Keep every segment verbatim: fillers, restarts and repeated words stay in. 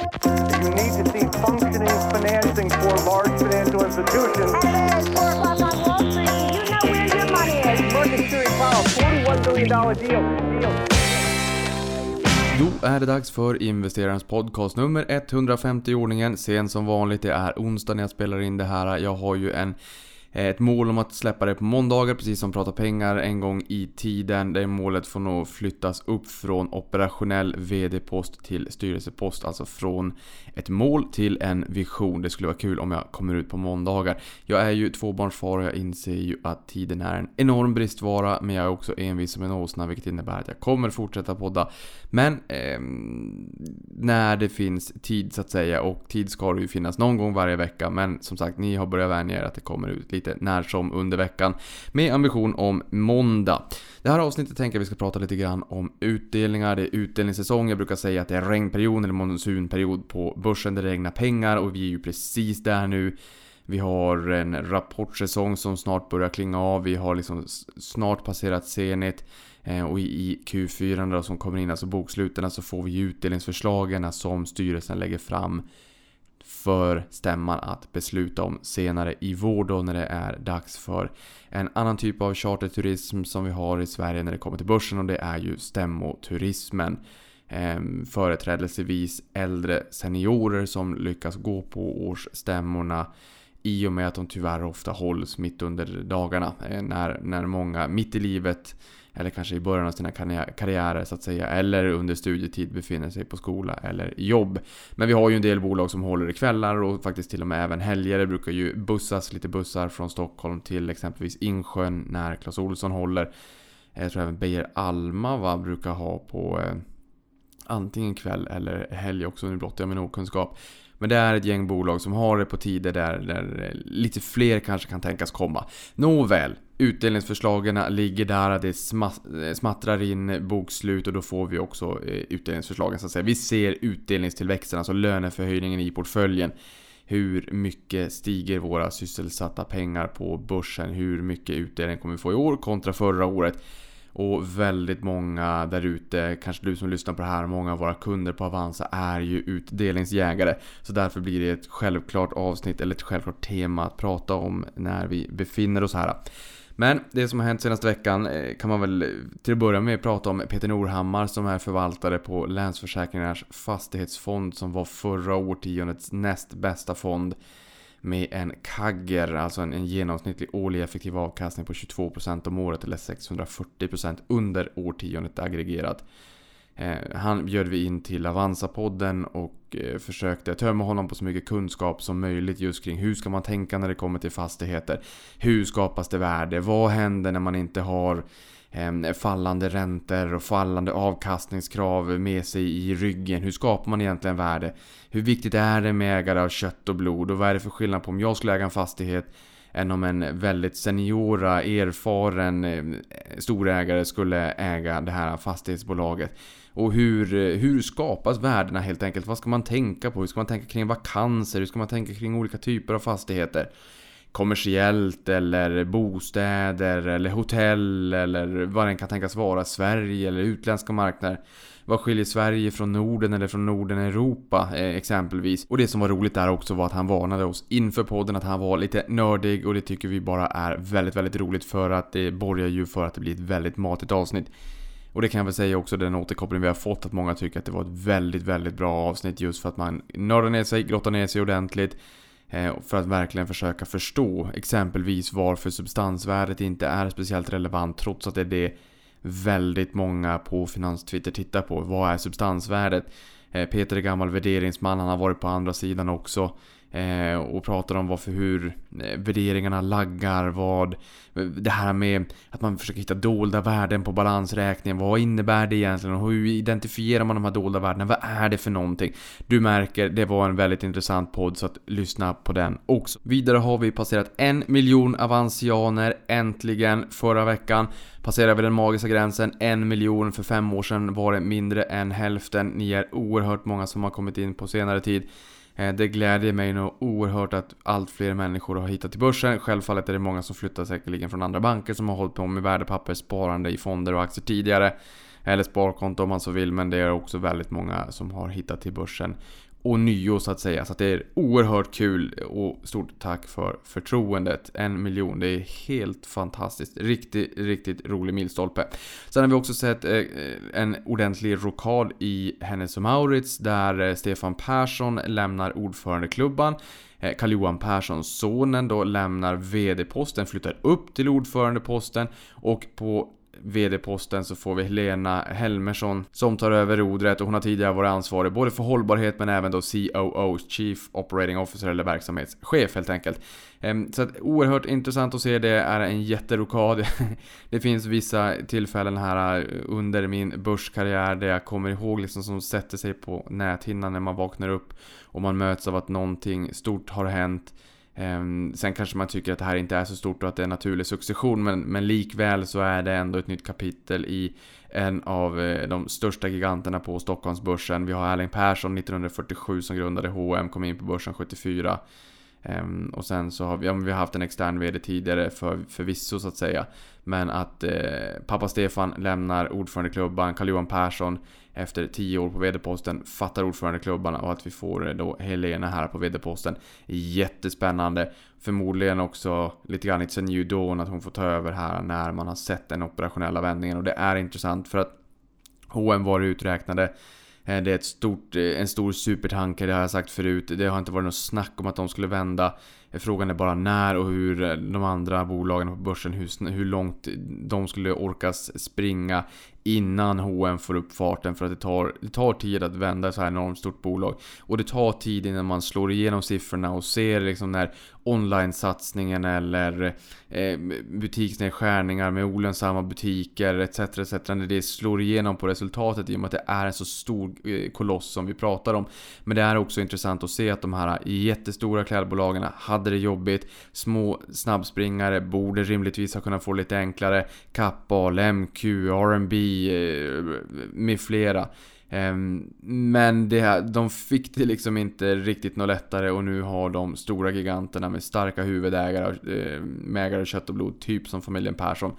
You need to see functioning financing for large financial institutions. At four o'clock on Wall Street, you know where your money is. Mercury Powell, forty-one billion dollars deal. Då är det dags för Investerarens podcast nummer hundrafemtio i ordningen. Sen som vanligt, det är onsdag när jag spelar in det här. Jag har ju en... Ett mål om att släppa det på måndagar, precis som Prata pengar en gång i tiden. Det målet får nog flyttas upp från operationell vd-post till styrelsepost. Alltså från ett mål till en vision. Det skulle vara kul om jag kommer ut på måndagar. Jag är ju tvåbarnsfar och jag inser ju att tiden är en enorm bristvara. Men jag är också envis som en åsna, vilket innebär att jag kommer fortsätta podda. Men eh, när det finns tid så att säga. Och tid ska det ju finnas någon gång varje vecka. Men som sagt, ni har börjat vänja er att det kommer ut lite när som under veckan med ambition om måndag. Det här avsnittet tänker jag vi ska prata lite grann om utdelningar. Det är utdelningssäsong. Jag brukar säga att det är regnperiod eller monsunperiod på börsen. Det regnar pengar och vi är ju precis där nu. Vi har en rapportsäsong som snart börjar klinga av. Vi har liksom snart passerat Zenit. Och i Q fyra då, som kommer in, alltså boksluterna, så får vi utdelningsförslagen som styrelsen lägger fram för stämman att besluta om senare i vår då, när det är dags för en annan typ av charterturism som vi har i Sverige när det kommer till börsen, och det är ju stämmoturismen. Ehm, företrädelsevis äldre seniorer som lyckas gå på årsstämmorna i och med att de tyvärr ofta hålls mitt under dagarna ehm, när, när många mitt i livet eller kanske i början av sina karriärer så att säga, eller under studietid befinner sig på skola eller jobb. Men vi har ju en del bolag som håller i kvällar och faktiskt till och med även helger. Det brukar ju bussas lite bussar från Stockholm till exempelvis Insjön när Claes Olsson håller. Jag tror även Bejer Alma va, brukar ha på eh, antingen kväll eller helg också. Nu blottar jag min okunskap. Men det är ett gäng bolag som har det på tider där, där lite fler kanske kan tänkas komma. Nåväl, utdelningsförslagen ligger där, det sma- smattrar in bokslut och då får vi också utdelningsförslagen så att säga. Vi ser utdelningstillväxten, alltså löneförhöjningen i portföljen. Hur mycket stiger våra sysselsatta pengar på börsen? Hur mycket utdelning kommer vi få i år kontra förra året? Och väldigt många där ute, kanske du som lyssnar på det här, många av våra kunder på Avanza är ju utdelningsjägare. Så därför blir det ett självklart avsnitt eller ett självklart tema att prata om när vi befinner oss här. Men det som har hänt senaste veckan kan man väl till att börja med prata om Peter Norhammar som är förvaltare på Länsförsäkringarnas fastighetsfond som var förra årtiondets näst bästa fond. Med en kagger, alltså en, en genomsnittlig årlig effektiv avkastning på tjugotvå procent om året eller sexhundrafyrtio procent under årtiondet aggregerat. Eh, han bjöd vi in till Avanza-podden och eh, försökte tömma honom på så mycket kunskap som möjligt just kring hur ska man tänka när det kommer till fastigheter. Hur skapas det värde? Vad händer när man inte har eh, fallande räntor och fallande avkastningskrav med sig i ryggen? Hur skapar man egentligen värde? Hur viktigt är det med ägare av kött och blod? Och vad är det för skillnad på om jag skulle äga en fastighet än om en väldigt seniora, erfaren storägare skulle äga det här fastighetsbolaget? Och hur, hur skapas värdena helt enkelt? Vad ska man tänka på? Hur ska man tänka kring vakanser? Hur ska man tänka kring olika typer av fastigheter? Kommersiellt eller bostäder eller hotell eller vad den kan tänkas vara, Sverige eller utländska marknader. Vad skiljer Sverige från Norden eller från Norden och Europa eh, exempelvis? Och det som var roligt där också var att han varnade oss inför podden att han var lite nördig, och det tycker vi bara är väldigt väldigt roligt för att det borgar ju för att det blir ett väldigt matigt avsnitt. Och det kan jag väl säga också, den återkoppling vi har fått, att många tycker att det var ett väldigt väldigt bra avsnitt just för att man nördar ner sig, grottar ner sig ordentligt. För att verkligen försöka förstå exempelvis varför substansvärdet inte är speciellt relevant trots att det är det väldigt många på finanstwitter tittar på. Vad är substansvärdet? Peter är gammal värderingsman, han har varit på andra sidan också och pratar om varför, hur värderingarna laggar, vad det här med att man försöker hitta dolda värden på balansräkningen, vad innebär det egentligen och hur identifierar man de här dolda värdena, vad är det för någonting? Du märker, det var en väldigt intressant podd, så att lyssna på den också. Vidare har vi passerat en miljon avansianer äntligen. Förra veckan passerade vi den magiska gränsen, en miljon. För fem år sedan var det mindre än hälften. Ni är oerhört många som har kommit in på senare tid. Det glädjer mig nog oerhört att allt fler människor har hittat till börsen. Självfallet är det många som flyttar säkerligen från andra banker som har hållit på med värdepapper, sparande i fonder och aktier tidigare. Eller sparkonto om man så vill, men det är också väldigt många som har hittat till börsen och nio så att säga. Så att det är oerhört kul och stort tack för förtroendet. En miljon, det är helt fantastiskt. Riktigt, riktigt rolig milstolpe. Sen har vi också sett eh, en ordentlig rokad i Hennes och Maurits där eh, Stefan Persson lämnar ordförandeklubban. Eh, Karl-Johan Persson, sonen då, lämnar vd-posten, flyttar upp till ordförandeposten och på vd-posten så får vi Helena Helmersson som tar över rodret, och hon har tidigare varit ansvarig både för hållbarhet men även då C O O, Chief Operating Officer, eller verksamhetschef helt enkelt. Så att, oerhört intressant att se, det är en jätterokad. Det finns vissa tillfällen här under min börskarriär där jag kommer ihåg liksom som sätter sig på näthinnan när man vaknar upp och man möts av att någonting stort har hänt. Sen kanske man tycker att det här inte är så stort och att det är en naturlig succession, men, men likväl så är det ändå ett nytt kapitel i en av de största giganterna på Stockholmsbörsen. Vi har Erling Persson nittonhundrafyrtiosju som grundade H och M, kom in på börsen sjuttiofyra, och sen så har vi, ja, vi har haft en extern vd tidigare för, förvisso så att säga, men att eh, pappa Stefan lämnar ordförandeklubban, Karl-Johan Persson efter tio år på vd-posten fattar ordförandeklubban och att vi får då Helena här på vd-posten. Jättespännande. Förmodligen också lite grann it's a new dawn, att hon får ta över här när man har sett den operationella vändningen, och det är intressant för att H och M var uträknade. Det är ett stort, en stor supertanker, det har jag sagt förut. Det har inte varit något snack om att de skulle vända. Frågan är bara när och hur de andra bolagen på börsen, hur, hur långt de skulle orkas springa innan H och M får upp farten. För att det tar, det tar tid att vända så här enormt stort bolag. Och det tar tid innan man slår igenom siffrorna och ser liksom när online-satsningen eller eh, butiksnedskärningar med olönsamma butiker etc, et cetera när det slår igenom på resultatet, i och med att det är en så stor eh, koloss som vi pratar om. Men det är också intressant att se att de här jättestora klädbolagen hade det jobbigt. Små snabbspringare borde rimligtvis ha kunnat få lite enklare. Kappa, M Q, R and B med flera. Men det här, de fick det liksom inte riktigt något lättare, och nu har de stora giganterna med starka huvudägare, med ägare kött och blod, typ som familjen Persson,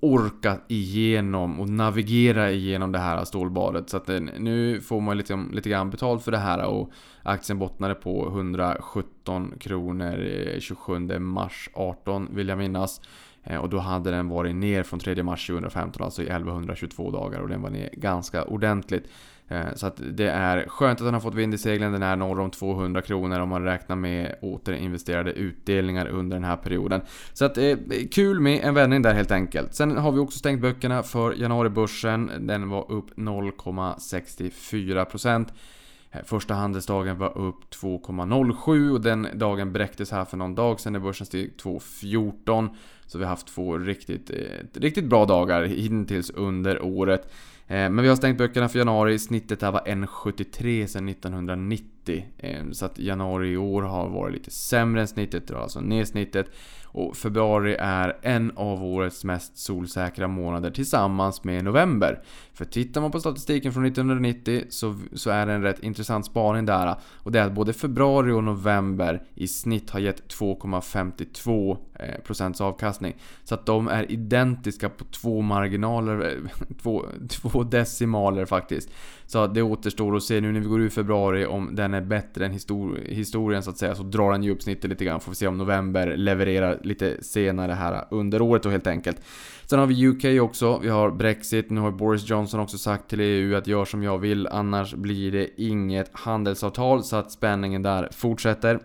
orkat igenom och navigera igenom det här stålbadet. Så att nu får man lite, lite grann betalt för det här, och aktien bottnade på etthundrasjutton kronor tjugosjunde mars arton vill jag minnas, och då hade den varit ner från tredje mars tjugofemton, alltså i elvahundratjugotvå dagar, och den var ner ganska ordentligt. Så att det är skönt att den har fått vind i seglen. Den är norr om tvåhundra kronor om man räknar med återinvesterade utdelningar under den här perioden. Så att eh, kul med en vändning där helt enkelt. Sen har vi också stängt böckerna för januaribörsen. Den var upp noll komma sextiofyra procent. Första handelsdagen var upp två komma noll sju, och den dagen bräcktes här för någon dag sedan när börsen steg två komma fjorton. Så vi har haft två riktigt, eh, riktigt bra dagar hittills under året. Men vi har stängt böckerna för januari. Snittet här var en komma sjuttiotre sedan nittonhundranittio. Så att januari i år har varit lite sämre än snittet, alltså nedsnittet. Och februari är en av årets mest solsäkra månader tillsammans med november. För tittar man på statistiken från nittonhundranittio så, så är det en rätt intressant spaning där. Och det är att både februari och november i snitt har gett två komma femtiotvå procent avkastning. Så att de är identiska på två marginaler, två, två decimaler faktiskt. Så det återstår att se nu när vi går ur februari om den är bättre än histor- historien så att säga. Så drar den ju upp snittet lite grann. Får vi se om november levererar lite senare här under året då helt enkelt. Sen har vi U K också. Vi har Brexit. Nu har Boris Johnson också sagt till E U att gör som jag vill, annars blir det inget handelsavtal. Så att spänningen där fortsätter.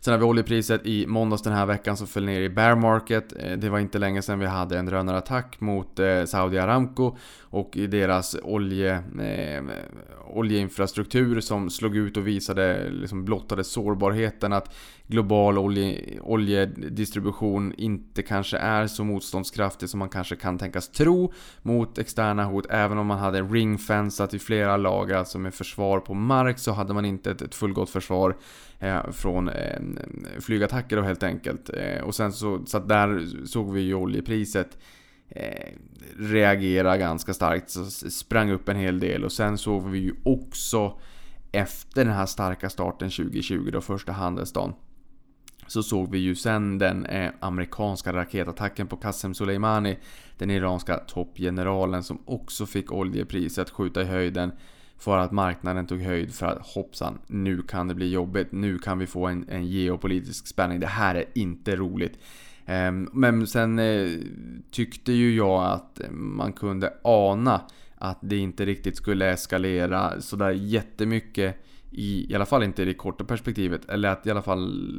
Sen har vi oljepriset i måndags den här veckan som föll ner i bear market. Det var inte länge sedan vi hade en drönarattack mot Saudi Aramco och deras olje, eh, oljeinfrastruktur som slog ut och visade, liksom blottade sårbarheten att global olje, oljedistribution inte kanske är så motståndskraftig som man kanske kan tänkas tro mot externa hot. Även om man hade ringfensat i flera lager, alltså med försvar på mark, så hade man inte ett, ett fullgott försvar eh, från eh, flygattacker då helt enkelt. Eh, och sen så, så att där såg vi ju oljepriset Eh, reagera ganska starkt, så sprang upp en hel del. Och sen såg vi ju också efter den här starka starten tjugotjugo då, första handelsdagen, så såg vi ju sen den eh, amerikanska raketattacken på Qasem Soleimani, den iranska toppgeneralen, som också fick oljepriset skjuta i höjden. för att marknaden tog höjd för att hoppsan, nu kan det bli jobbigt, nu kan vi få en, en geopolitisk spänning, det här är inte roligt. Men sen tyckte ju jag att man kunde ana att det inte riktigt skulle eskalera så där jättemycket, i, i alla fall inte i det korta perspektivet, eller att i alla fall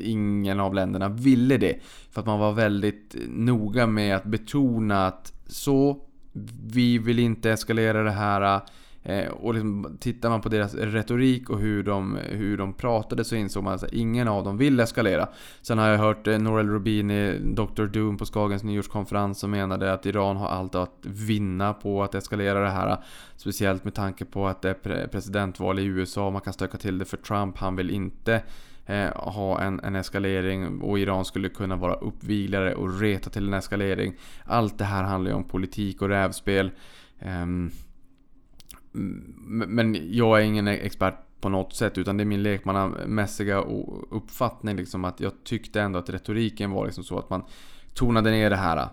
ingen av länderna ville det, för att man var väldigt noga med att betona att så, vi vill inte eskalera det här. Och liksom, tittar man på deras retorik och hur de, hur de pratade, så insåg man att ingen av dem vill eskalera. Sen har jag hört Nouriel Roubini, doktor Doom på Skagens nyårskonferens, som menade att Iran har allt att vinna på att eskalera det här. Speciellt med tanke på att det är presidentval i U S A, man kan stöka till det för Trump. Han vill inte eh, ha en, en eskalering, och Iran skulle kunna vara uppviglare och reta till en eskalering. Allt det här handlar ju om politik och rävspel. Ehm... Men jag är ingen expert på något sätt, utan det är min lekmannamässiga uppfattning liksom, att jag tyckte ändå att retoriken var liksom så att man tonade ner det här.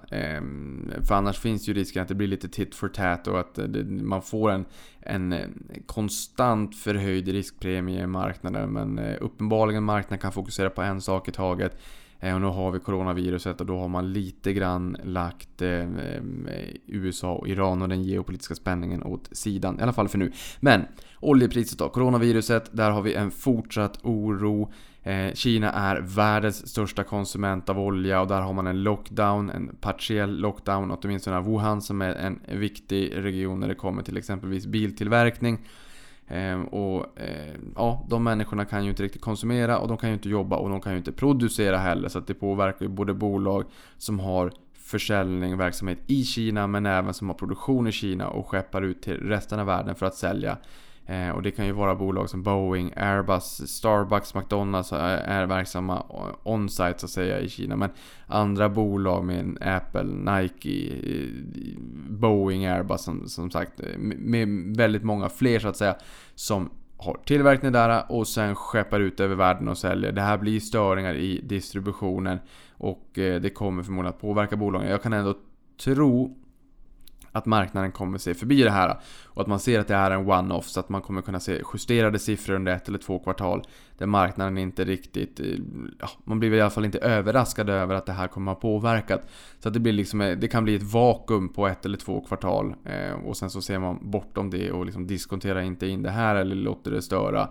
För annars finns ju risken att det blir lite tit for tat, och att man får en, en konstant förhöjd riskpremie i marknaden. Men uppenbarligen marknaden kan fokusera på en sak i taget. Och nu har vi coronaviruset, och då har man lite grann lagt eh, U S A och Iran och den geopolitiska spänningen åt sidan. I alla fall för nu. Men oljepriset då, coronaviruset, där har vi en fortsatt oro. Eh, Kina är världens största konsument av olja, och där har man en lockdown, en partiell lockdown. Åtminstone Wuhan, som är en viktig region när det kommer till exempelvis biltillverkning. Och ja, de människorna kan ju inte riktigt konsumera, och de kan ju inte jobba, och de kan ju inte producera heller, så att det påverkar ju både bolag som har försäljning och verksamhet i Kina, men även som har produktion i Kina och skeppar ut till resten av världen för att sälja. Och det kan ju vara bolag som Boeing, Airbus, Starbucks, McDonald's är verksamma on-site så att säga i Kina, men andra bolag med Apple, Nike, Boeing, Airbus som, som sagt, med väldigt många fler så att säga, som har tillverkning där och sen skeppar ut över världen och säljer. Det här blir störningar i distributionen, och det kommer förmodligen att påverka bolagen. Jag kan ändå tro att marknaden kommer se förbi det här, och att man ser att det är en one-off, så att man kommer kunna se justerade siffror under ett eller två kvartal där marknaden inte riktigt, ja, man blir i alla fall inte överraskad över att det här kommer att ha påverkat, så att det blir liksom, det kan bli ett vakuum på ett eller två kvartal, eh, och sen så ser man bortom det och liksom diskonterar inte in det här eller låter det störa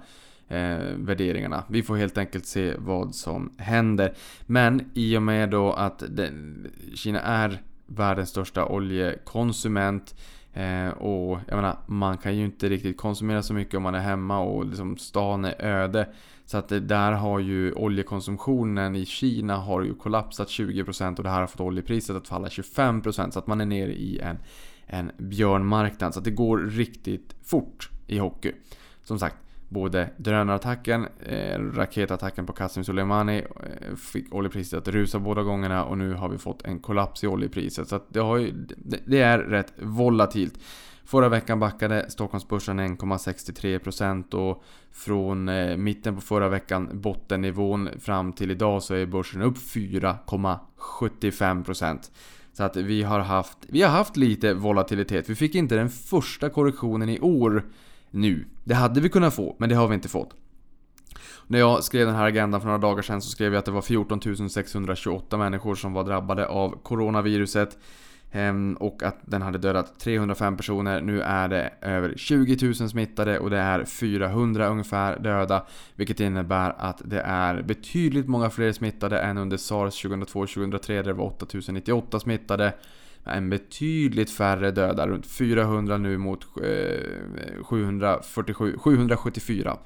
eh, värderingarna. Vi får helt enkelt se vad som händer, men i och med då att den, Kina är världens största oljekonsument, eh, och jag menar, man kan ju inte riktigt konsumera så mycket om man är hemma, och liksom stan är öde, så att det där har ju oljekonsumtionen i Kina har ju kollapsat tjugo procent, och det här har fått oljepriset att falla tjugofem procent, så att man är nere i en, en björnmarknad, så att det går riktigt fort i hockey. Som sagt, både drönarattacken, eh, raketattacken på Qasem Soleimani eh, fick oljepriset att rusa båda gångerna, och nu har vi fått en kollaps i oljepriset. Så att det, har ju, det, det är rätt volatilt. Förra veckan backade Stockholmsbörsen en komma sextiotre procent, och från eh, mitten på förra veckan, bottennivån, fram till idag så är börsen upp fyra komma sjuttiofem procent. Så att vi har haft, vi har haft lite volatilitet. Vi fick inte den första korrektionen i år nu. Det hade vi kunnat få, men det har vi inte fått. När jag skrev den här agendan för några dagar sedan, så skrev jag att det var fjorton tusen sexhundratjugoåtta människor som var drabbade av coronaviruset, och att den hade dödat trehundrafem personer. Nu är det över tjugo tusen smittade, och det är fyrahundra ungefär döda, vilket innebär att det är betydligt många fler smittade än under SARS tjugohundratvå tjugohundratre, där det var åtta tusen nittioåtta smittade. En betydligt färre döda, runt fyrahundra nu mot sjuhundrafyrtiosju, sjuhundrasjuttiofyra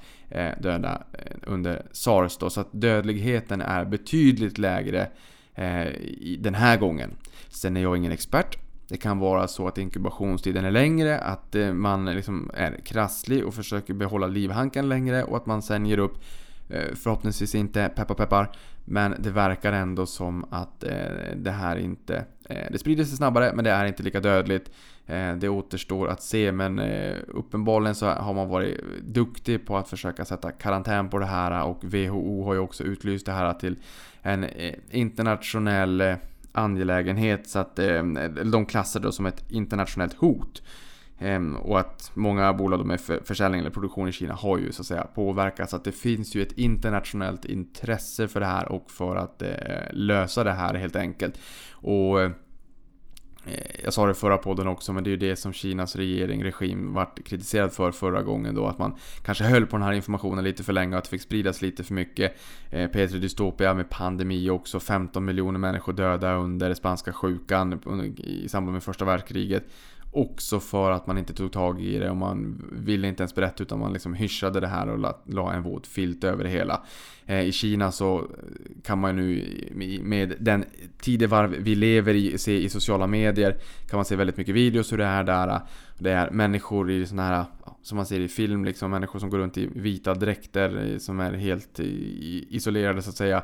döda under SARS då, så att dödligheten är betydligt lägre den här gången. Sen är jag ingen expert. Det kan vara så att inkubationstiden är längre, att man liksom är krasslig och försöker behålla livhanken längre, och att man sen ger upp. Förhoppningsvis inte, peppar peppar, men det verkar ändå som att eh, det här inte eh, det sprider sig snabbare, men det är inte lika dödligt. Eh, det återstår att se, men eh, uppenbarligen så har man varit duktig på att försöka sätta karantän på det här, och W H O har ju också utlyst det här till en eh, internationell eh, angelägenhet, så att eh, de klassar det som ett internationellt hot. Och att många bolag med försäljning eller produktion i Kina har ju så att säga påverkats. Att det finns ju ett internationellt intresse för det här och för att eh, lösa det här helt enkelt. Och eh, jag sa det förra podden också, men det är ju det som Kinas regering, regim vart kritiserad för förra gången då. Att man kanske höll på den här informationen lite för länge och att det fick spridas lite för mycket. Eh, P tre Dystopia med pandemi också. femton miljoner människor döda under spanska sjukan i samband med första världskriget. Också för att man inte tog tag i det och man ville inte ens berätta, utan man liksom hyschade det här och la, la en våt filt över det hela. Eh, I Kina så kan man nu med den tidevarv vi lever i se i sociala medier kan man se väldigt mycket videos hur det här där. Det är människor i såna här, som man ser i film, liksom, människor som går runt i vita dräkter som är helt isolerade så att säga.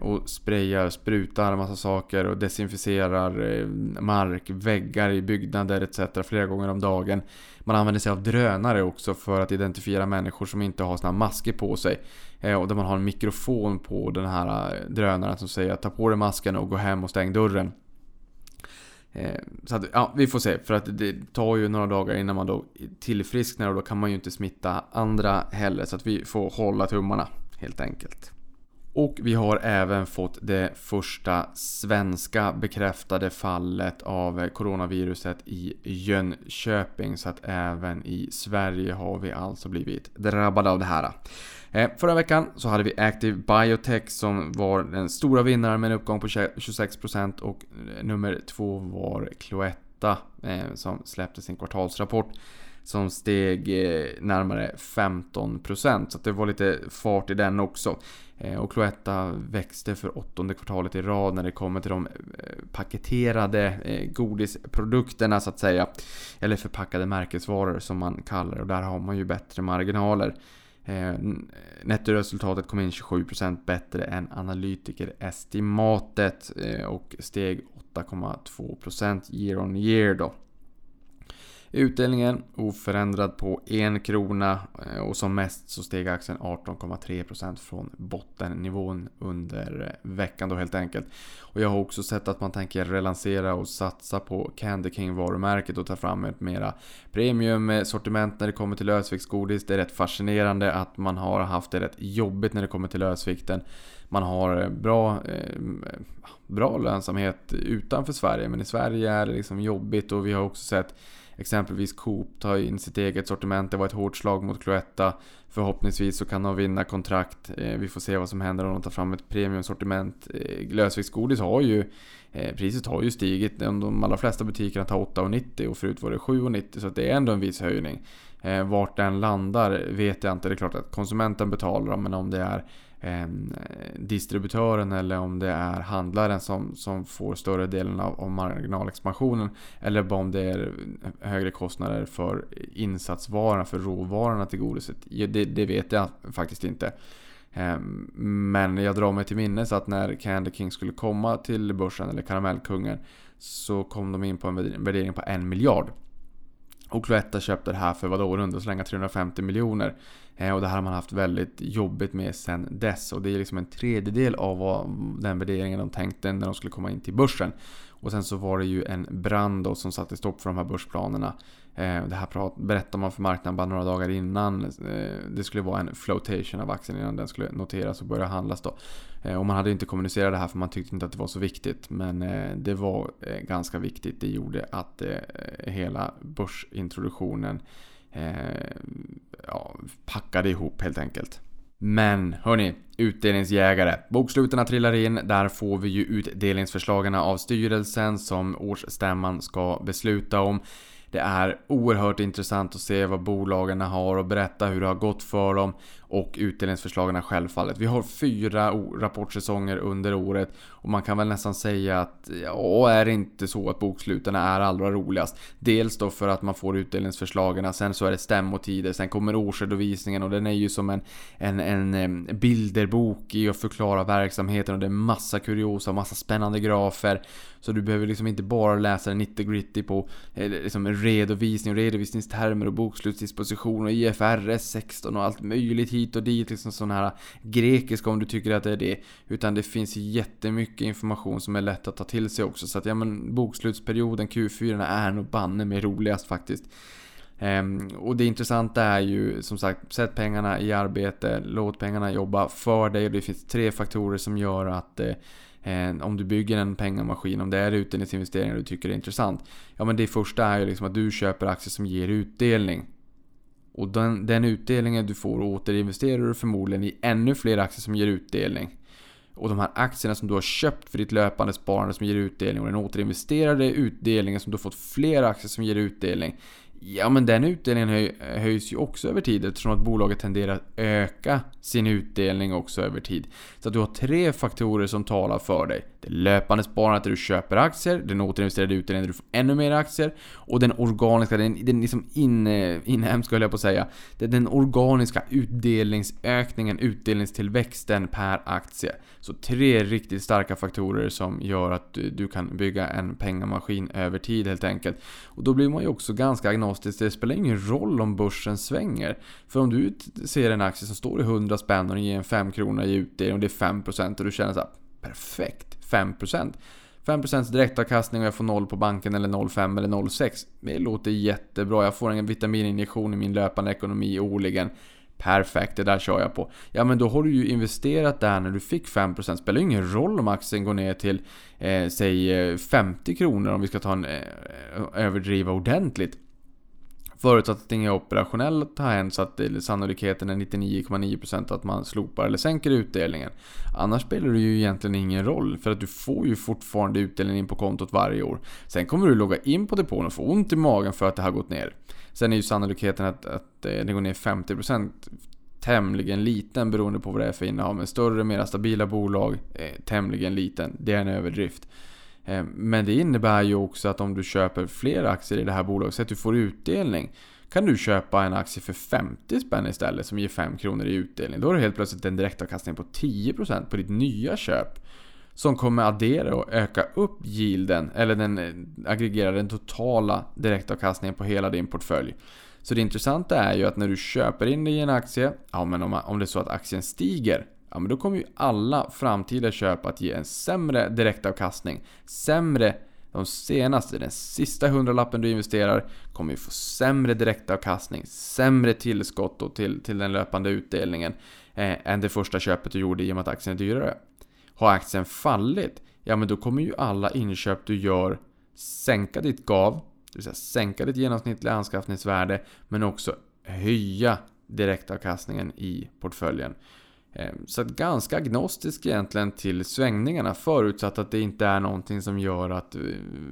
Och sprayar, sprutar massa saker och desinficerar mark, väggar i byggnader et cetera flera gånger om dagen. Man använder sig av drönare också för att identifiera människor som inte har såna masker på sig. Och där man har en mikrofon på den här drönaren som säger ta på dig masken och gå hem och stäng dörren. Så att, ja, vi får se, för att det tar ju några dagar innan man då tillfrisknar och då kan man ju inte smitta andra heller. Så att vi får hålla tummarna helt enkelt. Och vi har även fått det första svenska bekräftade fallet av coronaviruset i Jönköping. Så att även i Sverige har vi alltså blivit drabbade av det här. Förra veckan så hade vi Active Biotech som var den stora vinnaren med en uppgång på tjugosex procent. Och nummer två var Cloetta som släppte sin kvartalsrapport. Som steg närmare femton procent. Så att det var lite fart i den också. Och Cloetta växte för åttonde kvartalet i rad när det kommer till de paketerade godisprodukterna så att säga. Eller förpackade märkesvaror som man kallar det. Och där har man ju bättre marginaler. Nettoresultatet kom in tjugosju procent bättre än analytikerestimatet. Och steg åtta komma två procent year on year då. Utdelningen oförändrad på en krona och som mest så steg aktien arton komma tre procent från bottennivån under veckan då helt enkelt. Och jag har också sett att man tänker relansera och satsa på Candy King-varumärket och ta fram ett mera premium-sortiment när det kommer till lösviktsgodis. Det är rätt fascinerande att man har haft det rätt jobbigt när det kommer till lösvikten. Man har bra, eh, bra lönsamhet utanför Sverige, men i Sverige är det liksom jobbigt och vi har också sett exempelvis Coop tar in sitt eget sortiment. Det var ett hårt slag mot Cloetta. Förhoppningsvis så kan de vinna kontrakt. Vi får se vad som händer om de tar fram ett premiumsortiment. Lösviktsgodis har ju, priset har ju stigit. De allra flesta butikerna tar åtta nittio och förut var det sju nittio. Så det är ändå en viss höjning. Vart den landar vet jag inte. Det är klart att konsumenten betalar dem, men om det är distributören eller om det är handlaren som, som får större delen av, av marginalexpansionen eller bara om det är högre kostnader för insatsvarorna, för råvarorna till godiset, det, det vet jag faktiskt inte. Men jag drar mig till minnes att när Candy King skulle komma till börsen eller Karamellkungen så kom de in på en värdering på en miljard. Och Cloetta köpte det här för vad då runt och slänga trehundrafemtio miljoner. Eh, och det här har man haft väldigt jobbigt med sedan dess. Och det är liksom en tredjedel av vad den värderingen de tänkte när de skulle komma in till börsen. Och sen så var det ju en brand då som satte stopp för de här börsplanerna. Eh, det här prat- berättade man för marknaden bara några dagar innan. Eh, det skulle vara en flotation av aktien innan den skulle noteras och börja handlas då. Eh, och man hade inte kommunicerat det här för man tyckte inte att det var så viktigt. Men eh, det var eh, ganska viktigt. Det gjorde att eh, hela börsintroduktionen eh, ja, packade ihop helt enkelt. Men hörni, utdelningsjägare. Boksluterna trillar in, där får vi ju utdelningsförslagen av styrelsen som årsstämman ska besluta om. Det är oerhört intressant att se vad bolagen har och berätta hur det har gått för dem och utdelningsförslagen självfallet. Vi har fyra rapportsäsonger under året och man kan väl nästan säga att ja, är det inte så att bokslutarna är allra roligast. Dels då för att man får utdelningsförslagen, sen så är det stämmotider, sen kommer årsredovisningen och den är ju som en, en, en bilderbok i att förklara verksamheten och det är massa kuriosa, massa spännande grafer. Så du behöver liksom inte bara läsa nittio gritty på liksom redovisning och redovisningstermer och bokslutsdisposition och I F R S sexton och allt möjligt hit och dit, liksom sån här grekiska om du tycker att det är det, utan det finns jättemycket information som är lätt att ta till sig också. Så att ja, men bokslutsperioden Q fyra är nog banne med roligast faktiskt. Um, och det intressanta är ju som sagt, sätt pengarna i arbete, låt pengarna jobba för dig. Det finns tre faktorer som gör att eh, en, om du bygger en pengamaskin, om det är utdelningsinvesteringar du tycker är intressant, ja men det första är ju liksom att du köper aktier som ger utdelning, och den, den utdelningen du får återinvesterar du förmodligen i ännu fler aktier som ger utdelning. Och de här aktierna som du har köpt för ditt löpande sparande som ger utdelning, och den återinvesterade utdelningen som du har fått fler aktier som ger utdelning, ja men den utdelningen höj, höjs ju också över tid, eftersom att bolaget tenderar att öka sin utdelning också över tid. Så att du har tre faktorer som talar för dig. Det löpande sparandet där du köper aktier, den återinvesterade utdelningen där du får ännu mer aktier, och den organiska, den, den liksom in, inhemska höll jag på att säga, den, den organiska utdelningsökningen, utdelningstillväxten per aktie. Så tre riktigt starka faktorer som gör att du, du kan bygga en pengamaskin över tid helt enkelt. Och då blir man ju också ganska agnostisk. Det spelar ingen roll om börsen svänger. För om du ser en aktie som står i hundra spänn och den ger en fem kronor i utdelning och det är fem procent och du känner så här, perfekt, fem procent. fem procent direktavkastning och jag får noll på banken eller noll komma fem eller noll komma sex. Det låter jättebra. Jag får en vitamininjektion i min löpande ekonomi årligen. Perfekt, det där kör jag på. Ja men då har du ju investerat där när du fick fem procent. Spelar ju ingen roll om aktien går ner till eh, säg femtio kronor om vi ska ta en eh, överdriva ordentligt. Förutsatt att det är operationellt har hänt, så att sannolikheten är nittionio komma nio procent att man slopar eller sänker utdelningen. Annars spelar det ju egentligen ingen roll, för att du får ju fortfarande utdelning in på kontot varje år. Sen kommer du logga in på depån och få ont i magen för att det har gått ner. Sen är ju sannolikheten att, att det går ner femtio procent tämligen liten, beroende på vad det är för innehav. Men större, mer stabila bolag, eh, tämligen liten. Det är en överdrift. Men det innebär ju också att om du köper fler aktier i det här bolaget så att du får utdelning, kan du köpa en aktie för femtio spänn istället som ger fem kronor i utdelning. Då har du helt plötsligt en direktavkastning på tio procent på ditt nya köp, som kommer addera och öka upp yielden, eller den aggregerar den totala direktavkastningen på hela din portfölj. Så det intressanta är ju att när du köper in dig i en aktie, ja men om, om det är så att aktien stiger, ja, men då kommer ju alla framtida köp att ge en sämre direktavkastning. Sämre, de senaste, den sista hundralappen du investerar kommer ju få sämre direktavkastning, sämre tillskott då till, till den löpande utdelningen eh, än det första köpet du gjorde, i och med att aktien är dyrare. Har aktien fallit, ja men då kommer ju alla inköp du gör sänka ditt gav, det vill säga sänka ditt genomsnittliga anskaffningsvärde, men också höja direktavkastningen i portföljen. Så ganska agnostisk egentligen till svängningarna, förutsatt att det inte är någonting som gör att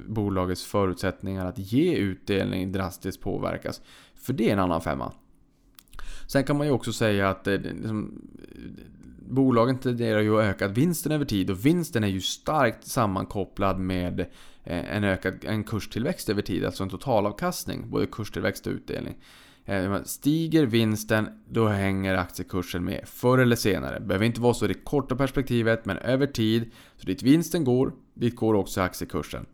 bolagets förutsättningar att ge utdelning drastiskt påverkas. För det är en annan femma. Sen kan man ju också säga att liksom, bolagen tenderar ju att öka vinsten över tid, och vinsten är ju starkt sammankopplad med en, ökad, en kurstillväxt över tid, alltså en totalavkastning, både kurstillväxt och utdelning. Stiger vinsten, då hänger aktiekursen med förr eller senare. Behöver inte vara så i det korta perspektivet, men över tid. Så dit vinsten går, dit går också aktiekursen.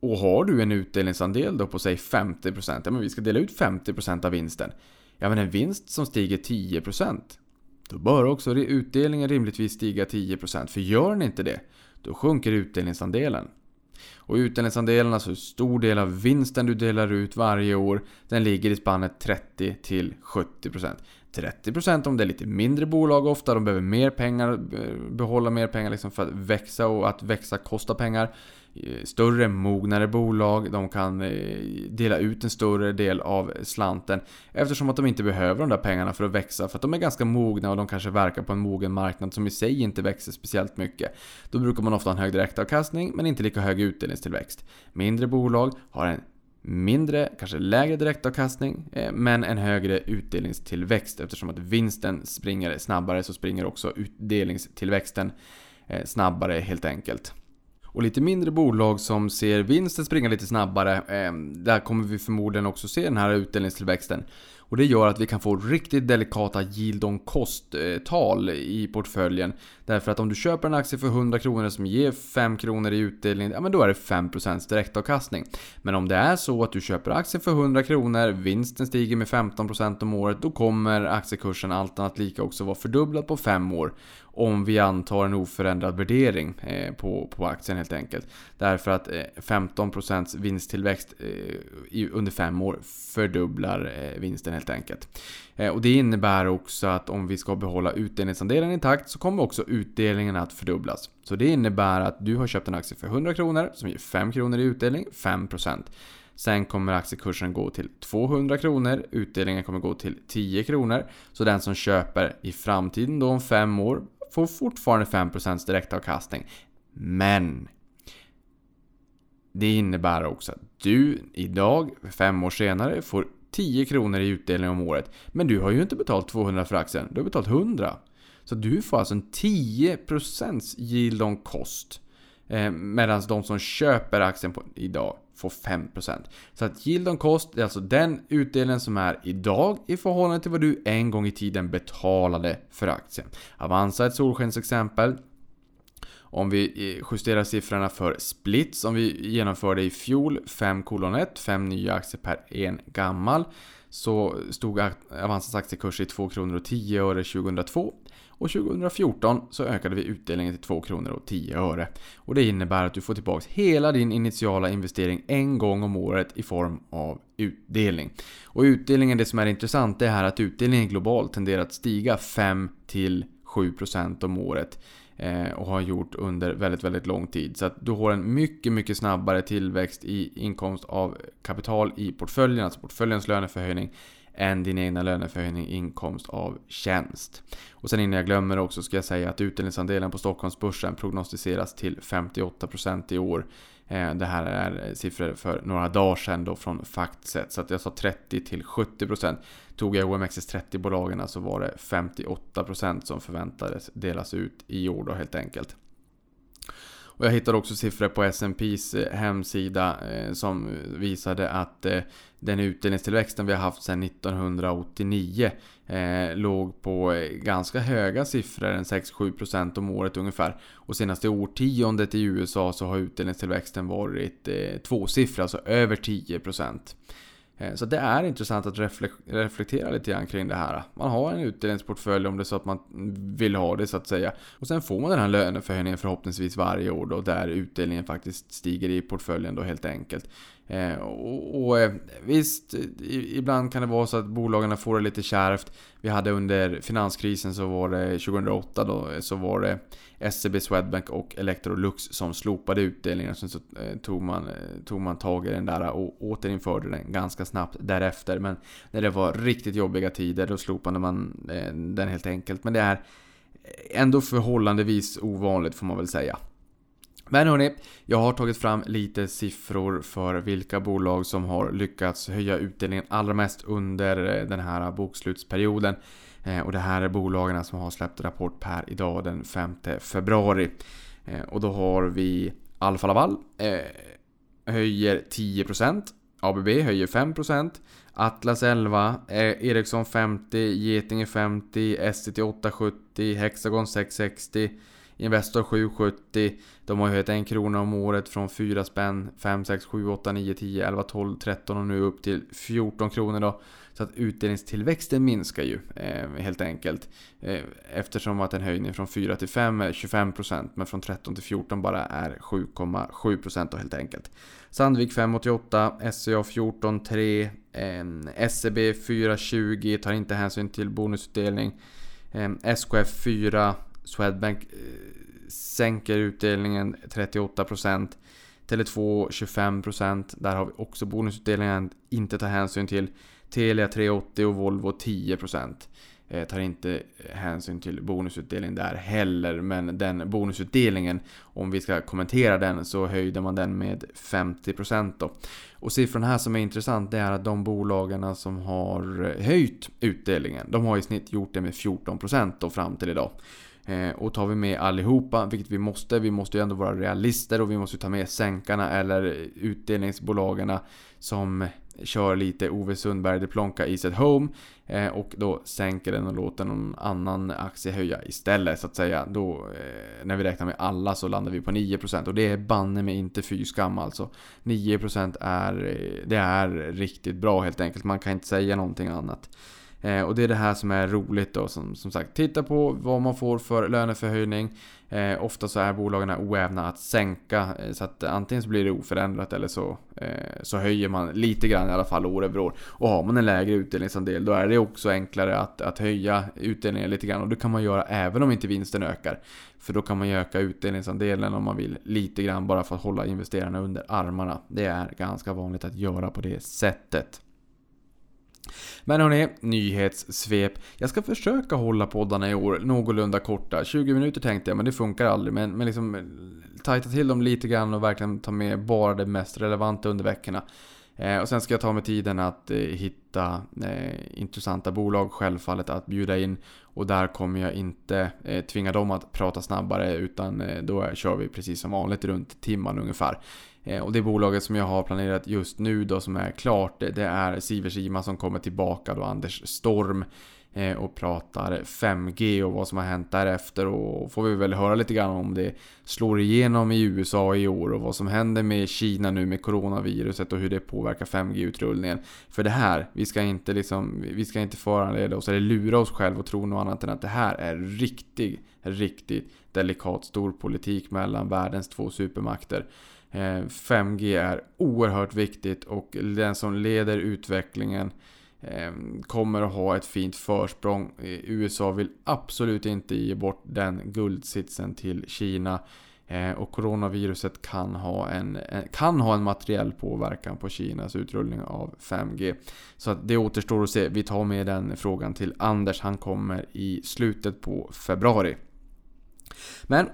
Och har du en utdelningsandel då på sig femtio procent, ja men vi ska dela ut femtio procent av vinsten. Ja men en vinst som stiger tio procent, då bör också utdelningen rimligtvis stiga tio procent. För gör den inte det, då sjunker utdelningsandelen. Och utdelningsandelen, alltså hur stor del av vinsten du delar ut varje år, den ligger i spannet trettio till sjuttio procent. trettio procent om det är lite mindre bolag ofta, de behöver mer pengar, behålla mer pengar liksom för att växa, och att växa kostar pengar. Större, mognare bolag, de kan dela ut en större del av slanten, eftersom att de inte behöver de där pengarna för att växa, för att de är ganska mogna och de kanske verkar på en mogen marknad som i sig inte växer speciellt mycket. Då brukar man ofta ha en hög direktavkastning men inte lika hög utdelningstillväxt. Mindre bolag har en mindre, kanske lägre direktavkastning, men en högre utdelningstillväxt, eftersom att vinsten springer snabbare, så springer också utdelningstillväxten snabbare helt enkelt. Och lite mindre bolag som ser vinsten springa lite snabbare, eh, där kommer vi förmodligen också se den här utdelningstillväxten. Och det gör att vi kan få riktigt delikata yield on cost-tal i portföljen. Därför att om du köper en aktie för hundra kronor som ger fem kronor i utdelning, ja men då är det fem procent direktavkastning. Men om det är så att du köper aktier för hundra kronor, vinsten stiger med femton procent om året, då kommer aktiekursen allt annat lika också vara fördubblad på fem år. Om vi antar en oförändrad värdering på, på aktien helt enkelt. Därför att femton procent vinsttillväxt under fem år fördubblar vinsten helt enkelt. Och det innebär också att om vi ska behålla utdelningsandelen intakt så kommer också utdelningen att fördubblas. Så det innebär att du har köpt en aktie för hundra kronor som ger fem kronor i utdelning, fem procent. Sen kommer aktiekursen gå till tvåhundra kronor, utdelningen kommer gå till tio kronor. Så den som köper i framtiden då om fem år får fortfarande fem procent direktavkastning. Men det innebär också att du idag, fem år senare, får tio kronor i utdelning om året. Men du har ju inte betalt tvåhundra för aktien, du har betalt hundra. Så du får alltså en tio procent yield on cost. Eh, Medan de som köper aktien på, idag får fem procent. Så att yield on cost är alltså den utdelningen som är idag i förhållande till vad du en gång i tiden betalade för aktien. Avanza är ett solskensexempel. Om vi justerar siffrorna för split som vi genomförde i fjol, fem kolon ett, fem nya aktier per en gammal, så stod Avanzas aktiekurs i två kronor och tio öre tjugohundratvå. Och tjugofjorton så ökade vi utdelningen till två kronor och tio öre. Och det innebär att du får tillbaka hela din initiala investering en gång om året i form av utdelning. Och utdelningen, det som är intressant, är här att utdelningen globalt tenderar att stiga fem till sju procent om året. Och har gjort under väldigt, väldigt lång tid. Så att du har en mycket, mycket snabbare tillväxt i inkomst av kapital i portföljen, alltså portföljens löneförhöjning, än din egna löneförhöjning, inkomst av tjänst. Och sen innan jag glömmer också ska jag säga att utdelningsandelen på Stockholmsbörsen prognostiseras till femtioåtta procent i år. Det här är siffror för några dagar sedan då från Faktset. Så att jag sa trettio till sjuttio procent. Tog jag O M X S trettio-bolagen så var det femtioåtta procent som förväntades delas ut i år då helt enkelt. Och jag hittade också siffror på S and P's hemsida som visade att den utdelningstillväxten vi har haft sedan nittonhundraåttionio eh, låg på ganska höga siffror, en sex till sju procent om året ungefär. Och senaste årtiondet i U S A så har utdelningstillväxten varit eh, tvåsiffra, alltså över tio procent. Eh, så det är intressant att reflek- reflektera lite grann kring det här. Man har en utdelningsportfölj om det är så att man vill ha det så att säga. Och sen får man den här löneförhöjningen förhoppningsvis varje år då, där utdelningen faktiskt stiger i portföljen då helt enkelt. Eh, och, och visst, i, ibland kan det vara så att bolagen får det lite kärvt. Vi hade under finanskrisen så var det tjugohundraåtta då, så var det S E B, Swedbank och Electrolux som slopade utdelningen. Sen så eh, tog, man, eh, tog man tag i den där och återinförde den ganska snabbt därefter. Men när det var riktigt jobbiga tider då slopade man eh, den helt enkelt. Men det är ändå förhållandevis ovanligt får man väl säga. Men hörni, jag har tagit fram lite siffror för vilka bolag som har lyckats höja utdelningen allra mest under den här bokslutsperioden. Och det här är bolagen som har släppt rapport per idag den femte februari. Och då har vi Alfa Laval eh, höjer tio procent, A B B höjer fem procent, Atlas elva, eh, Ericsson femtio, Getinge femtio, S C T åttahundrasjuttio, Hexagon sexhundrasextio, Investor sjuhundrasjuttio, de har höjt en krona om året från fyra spänn, fem, sex, sju, åtta, nio, tio, elva, tolv, tretton och nu upp till fjorton kronor då. Så att utdelningstillväxten minskar ju eh, helt enkelt. Eh, eftersom att en höjning från fyra till fem är tjugofem procent, men från tretton till fjorton bara är sju komma sju procent då helt enkelt. Sandvik fem komma åttioåtta, S C A fjorton komma tre, eh, S E B fyra komma tjugo, tar inte hänsyn till bonusutdelning, eh, S K F fyra, Swedbank eh, sänker utdelningen trettioåtta procent, Tele två tjugofem procent, där har vi också bonusutdelningen inte tar hänsyn till, Telia tre komma åttio och Volvo tio procent. Eh, tar inte hänsyn till bonusutdelning där heller, men den bonusutdelningen, om vi ska kommentera den, så höjde man den med femtio procent då. Och siffran här som är intressant, det är att de bolagen som har höjt utdelningen, de har i snitt gjort det med fjorton procent då fram till idag. Och tar vi med allihopa, vilket vi måste, vi måste ju ändå vara realister och vi måste ta med sänkarna eller utdelningsbolagen som kör lite Ove Sundberg, de Plonka is at home, eh, och då sänker den och låter någon annan aktie höja istället, så att säga. Då, eh, när vi räknar med alla så landar vi på nio procent, och det är banne med inte fy skam alltså. nio procent är, det är riktigt bra helt enkelt, man kan inte säga någonting annat. Eh, och det är det här som är roligt då, som, som sagt, titta på vad man får för löneförhöjning. Eh, ofta så är bolagen oävna att sänka, eh, så att antingen så blir det oförändrat eller så, eh, så höjer man lite grann i alla fall år över år. Och har man en lägre utdelningsandel, då är det också enklare att, att höja utdelningen lite grann, och det kan man göra även om inte vinsten ökar. För då kan man öka utdelningsandelen om man vill lite grann, bara för att hålla investerarna under armarna. Det är ganska vanligt att göra på det sättet. Men hörni, nyhetssvep. Jag ska försöka hålla poddarna i år någorlunda korta. tjugo minuter tänkte jag, men det funkar aldrig. Men, men liksom tajta till dem lite grann och verkligen ta med bara det mest relevanta under veckorna. Eh, och sen ska jag ta med tiden att eh, hitta eh, intressanta bolag självfallet att bjuda in. Och där kommer jag inte eh, tvinga dem att prata snabbare, utan eh, då är, kör vi precis som vanligt runt timman ungefär. Och det bolaget som jag har planerat just nu då, som är klart, det är Siversima som kommer tillbaka då, Anders Storm, och pratar fem G och vad som har hänt därefter. Och får vi väl höra lite grann om det slår igenom i U S A i år, och vad som händer med Kina nu med coronaviruset och hur det påverkar fem G-utrullningen. För det här, vi ska inte liksom, vi ska inte föranleda oss eller lura oss själva och tro något annat än att det här är riktigt, riktigt delikat stor politik mellan världens två supermakter. fem G är oerhört viktigt, och den som leder utvecklingen kommer att ha ett fint försprång. U S A vill absolut inte ge bort den guldsitsen till Kina, och coronaviruset kan ha en, kan ha en materiell påverkan på Kinas utrullning av fem G. Så att det återstår att se. Vi tar med den frågan till Anders, han kommer i slutet på februari. Men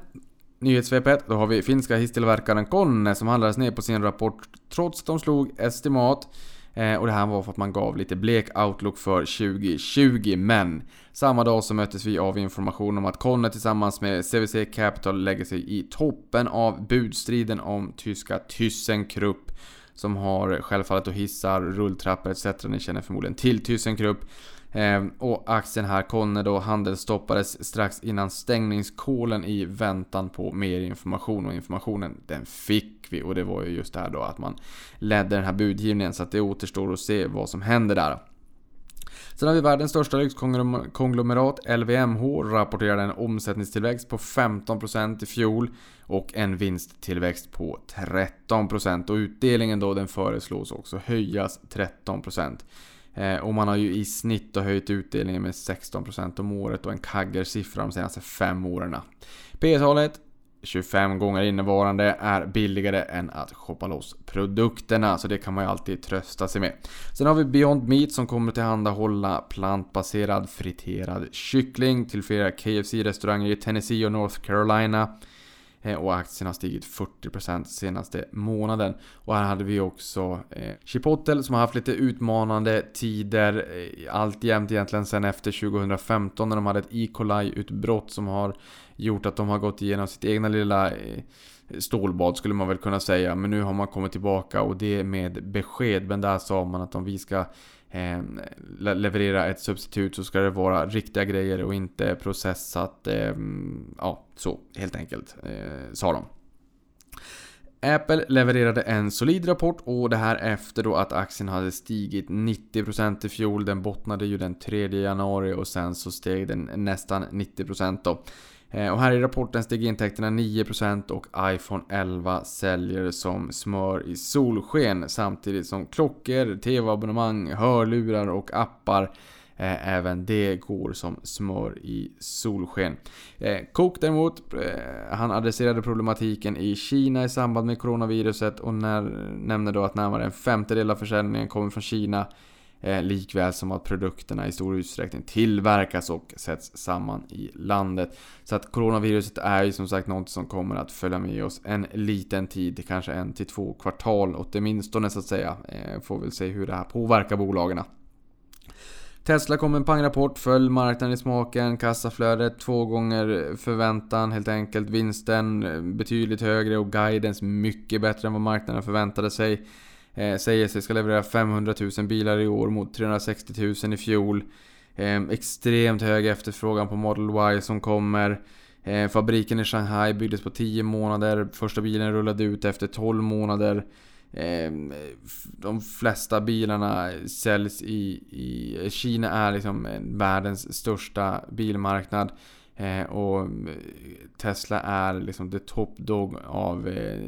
nyhetssvepet, då har vi finska histillverkaren Kone som handlades ner på sin rapport trots att de slog estimat. Eh, och det här var för att man gav lite blek outlook för tjugo tjugo, men samma dag så möttes vi av information om att Kone tillsammans med C V C Capital lägger sig i toppen av budstriden om tyska Thyssenkrupp, som har självfallet och hissar, rulltrappor et cetera. Ni känner förmodligen till Thyssenkrupp. Eh, och aktien här, Kone då, handelsstoppades strax innan stängningskålen i väntan på mer information, och informationen den fick vi, och det var ju just det här då att man ledde den här budgivningen, så att det återstår att se vad som händer där. Sen har vi världens största lyxkonglomerat L V M H rapporterade en omsättningstillväxt på femton procent i fjol och en vinsttillväxt på tretton procent, och utdelningen då, den föreslås också höjas tretton procent. Och man har ju i snitt höjt utdelningen med sexton procent om året och en kaggersiffra de senaste fem åren. P-talet tjugofem gånger innevarande är billigare än att shoppa loss produkterna, så det kan man ju alltid trösta sig med. Sen har vi Beyond Meat som kommer tillhandahålla plantbaserad friterad kyckling till flera K F C-restauranger i Tennessee och North Carolina. Och aktien har stigit fyrtio procent senaste månaden. Och här hade vi också eh, Chipotle som har haft lite utmanande tider eh, allt jämt egentligen sen efter tjugohundrafemton, när de hade ett E. coli-utbrott som har gjort att de har gått igenom sitt egna lilla eh, stålbad, skulle man väl kunna säga. Men nu har man kommit tillbaka, och det med besked. Men där sa man att om vi ska eh, leverera ett substitut så ska det vara riktiga grejer och inte processat. Eh, ja, så helt enkelt eh, sa de. Apple levererade en solid rapport, och det här efter då att aktien hade stigit nittio procent i fjol. Den bottnade ju den tredje januari och sen så steg den nästan nittio procent då. Och här i rapporten steg intäkterna nio procent och iPhone elva säljer som smör i solsken, samtidigt som klockor, tv-abonnemang, hörlurar och appar, eh, även det går som smör i solsken. Eh, Cook däremot, eh, han adresserade problematiken i Kina i samband med coronaviruset, och när, nämnde då att närmare en femtedel av försäljningen kommer från Kina. Eh, likväl som att produkterna i stor utsträckning tillverkas och sätts samman i landet. Så att coronaviruset är ju som sagt något som kommer att följa med oss en liten tid, kanske en till två kvartal åtminstone, så att säga. Eh, får väl se hur det här påverkar bolagen. Tesla kom en pangrapport, föll marknaden i smaken, kassaflödet två gånger förväntan helt enkelt, vinsten betydligt högre och guidance mycket bättre än vad marknaden förväntade sig. eh, säger sig ska leverera femhundratusen bilar i år mot trehundrasextiotusen i fjol. Eh, extremt hög efterfrågan på Model Y som kommer. Eh, fabriken i Shanghai byggdes på tio månader. Första bilen rullade ut efter tolv månader. Eh, de flesta bilarna säljs i, i Kina är liksom världens största bilmarknad. Eh, och Tesla är liksom the top dog av eh,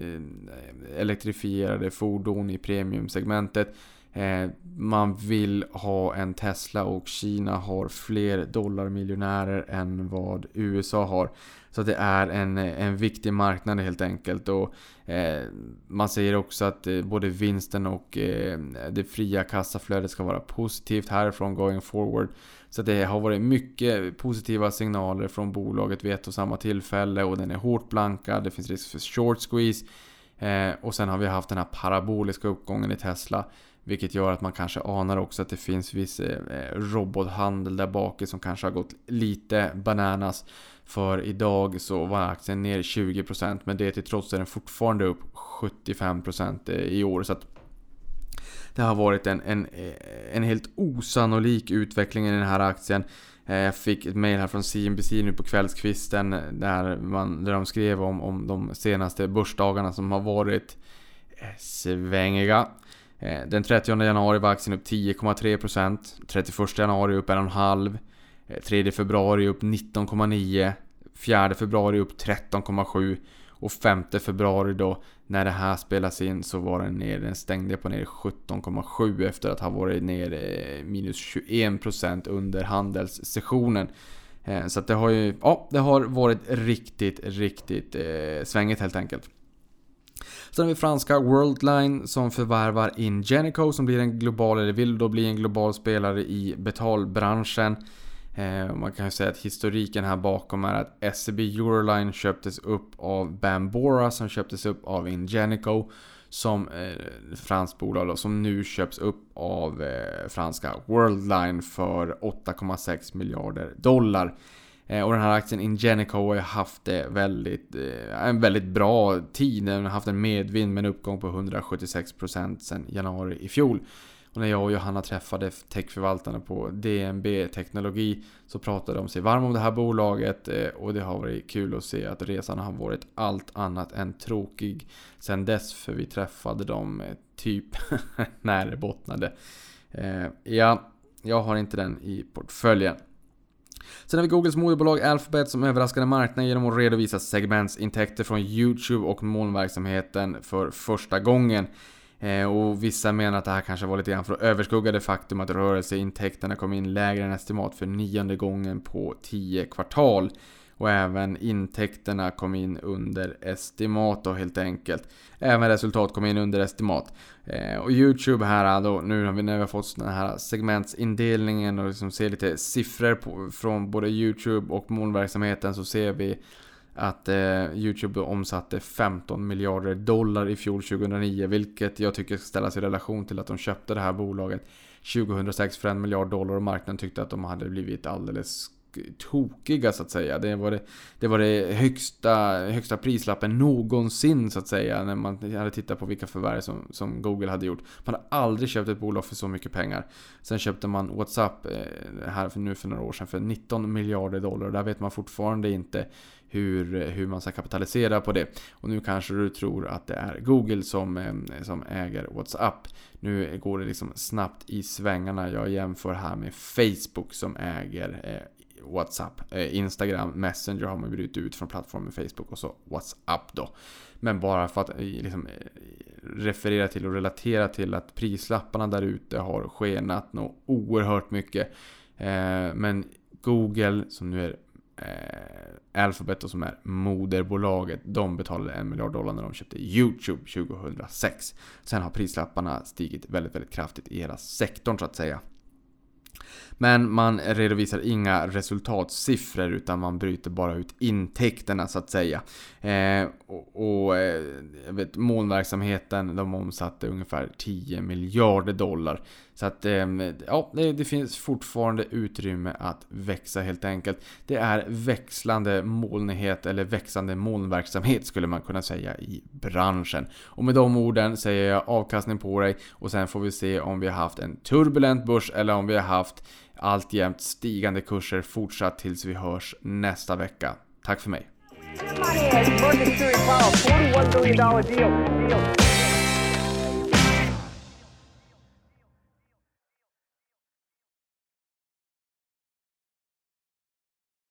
elektrifierade fordon i premiumsegmentet. Eh, man vill ha en Tesla, och Kina har fler dollarmiljonärer än vad U S A har. Så det är en, en viktig marknad helt enkelt. Och eh, man säger också att eh, både vinsten och eh, det fria kassaflödet ska vara positivt härifrån going forward. Så det har varit mycket positiva signaler från bolaget vid ett och samma tillfälle, och den är hårt blankad. Det finns risk för short squeeze. Eh, och sen har vi haft den här paraboliska uppgången i Tesla, vilket gör att man kanske anar också att det finns viss eh, robothandel där bak som kanske har gått lite bananas. För idag så var aktien ner tjugo procent, men det till trots är den fortfarande upp sjuttiofem procent i år. Så att det har varit en, en, en helt osannolik utveckling i den här aktien. Jag fick ett mejl här från C N B C nu på kvällskvisten där, man, där de skrev om, om de senaste börsdagarna som har varit svängiga. Den trettionde januari var aktien upp tio komma tre procent, trettioförsta januari upp en komma fem procent, tredje februari upp nitton komma nio procent, fjärde februari upp tretton komma sju procent och femte februari då när det här spelas in så var den ner, den stängde på ner sjutton komma sju procent efter att ha varit ner minus tjugoen procent under handelssessionen. Så att det har ju, ja, det har varit riktigt, riktigt eh, svängigt helt enkelt. Sen har vi franska Worldline som förvärvar Ingenico som blir en global, eller vill då bli en global spelare i betalbranschen. Eh, man kan ju säga att historiken här bakom är att S E B Euroline köptes upp av Bambora som köptes upp av Ingenico som eh, franskt bolag då, som nu köps upp av eh, franska Worldline för åtta komma sex miljarder dollar. Och den här aktien Ingenico har haft väldigt, en väldigt bra tid. Den har haft en medvind med en uppgång på hundrasjuttiosex procent sedan januari i fjol. Och när jag och Johanna träffade techförvaltarna på D N B Teknologi så pratade de sig varm om det här bolaget. Och det har varit kul att se att resan har varit allt annat än tråkig sedan dess. För vi träffade dem typ när det bottnade. Ja, jag har inte den i portföljen. Sen har vi Googles moderbolag Alphabet som överraskade marknaden genom att redovisa segmentsintäkter från YouTube och molnverksamheten för första gången. Eh, och vissa menar att det här kanske var lite grann för att överskugga det faktum att rörelseintäkterna kom in lägre än estimat för nionde gången på tio kvartal. Och även intäkterna kom in under estimat då helt enkelt. Även resultat kom in under estimat. Eh, och YouTube här då, nu när vi, när vi har fått den här segmentsindelningen och liksom ser lite siffror på, från både YouTube och molnverksamheten, så ser vi att eh, YouTube omsatte femton miljarder dollar i fjol tjugohundranio. Vilket jag tycker ska ställas i relation till att de köpte det här bolaget tjugohundrasex för en miljard dollar och marknaden tyckte att de hade blivit alldeles tokiga så att säga. Det var det, det, var det högsta, högsta prislappen någonsin så att säga när man hade tittat på vilka förvärv som, som Google hade gjort. Man hade aldrig köpt ett bolag för så mycket pengar. Sen köpte man WhatsApp här för, nu för några år sedan för nitton miljarder dollar. Där vet man fortfarande inte hur, hur man ska kapitalisera på det. Och nu kanske du tror att det är Google som, som äger WhatsApp. Nu går det liksom snabbt i svängarna. Jag jämför här med Facebook som äger WhatsApp, Instagram, Messenger har man brutit ut från plattformen Facebook och så WhatsApp då. Men bara för att liksom referera till och relatera till att prislapparna där ute har skenat något oerhört mycket. Men Google som nu är Alphabet och som är moderbolaget, de betalade en miljard dollar när de köpte YouTube tjugohundrasex. Sen har prislapparna stigit väldigt, väldigt kraftigt i hela sektorn så att säga. Men man redovisar inga resultatsiffror utan man bryter bara ut intäkterna så att säga. Eh, och och eh, jag vet, molnverksamheten, de omsatte ungefär tio miljarder dollar. Så att ja, det finns fortfarande utrymme att växa helt enkelt. Det är växlande molnighet eller växande molnverksamhet skulle man kunna säga i branschen. Och med de orden säger jag avkastning på dig och sen får vi se om vi har haft en turbulent börs eller om vi har haft alltjämt stigande kurser fortsatt tills vi hörs nästa vecka. Tack för mig.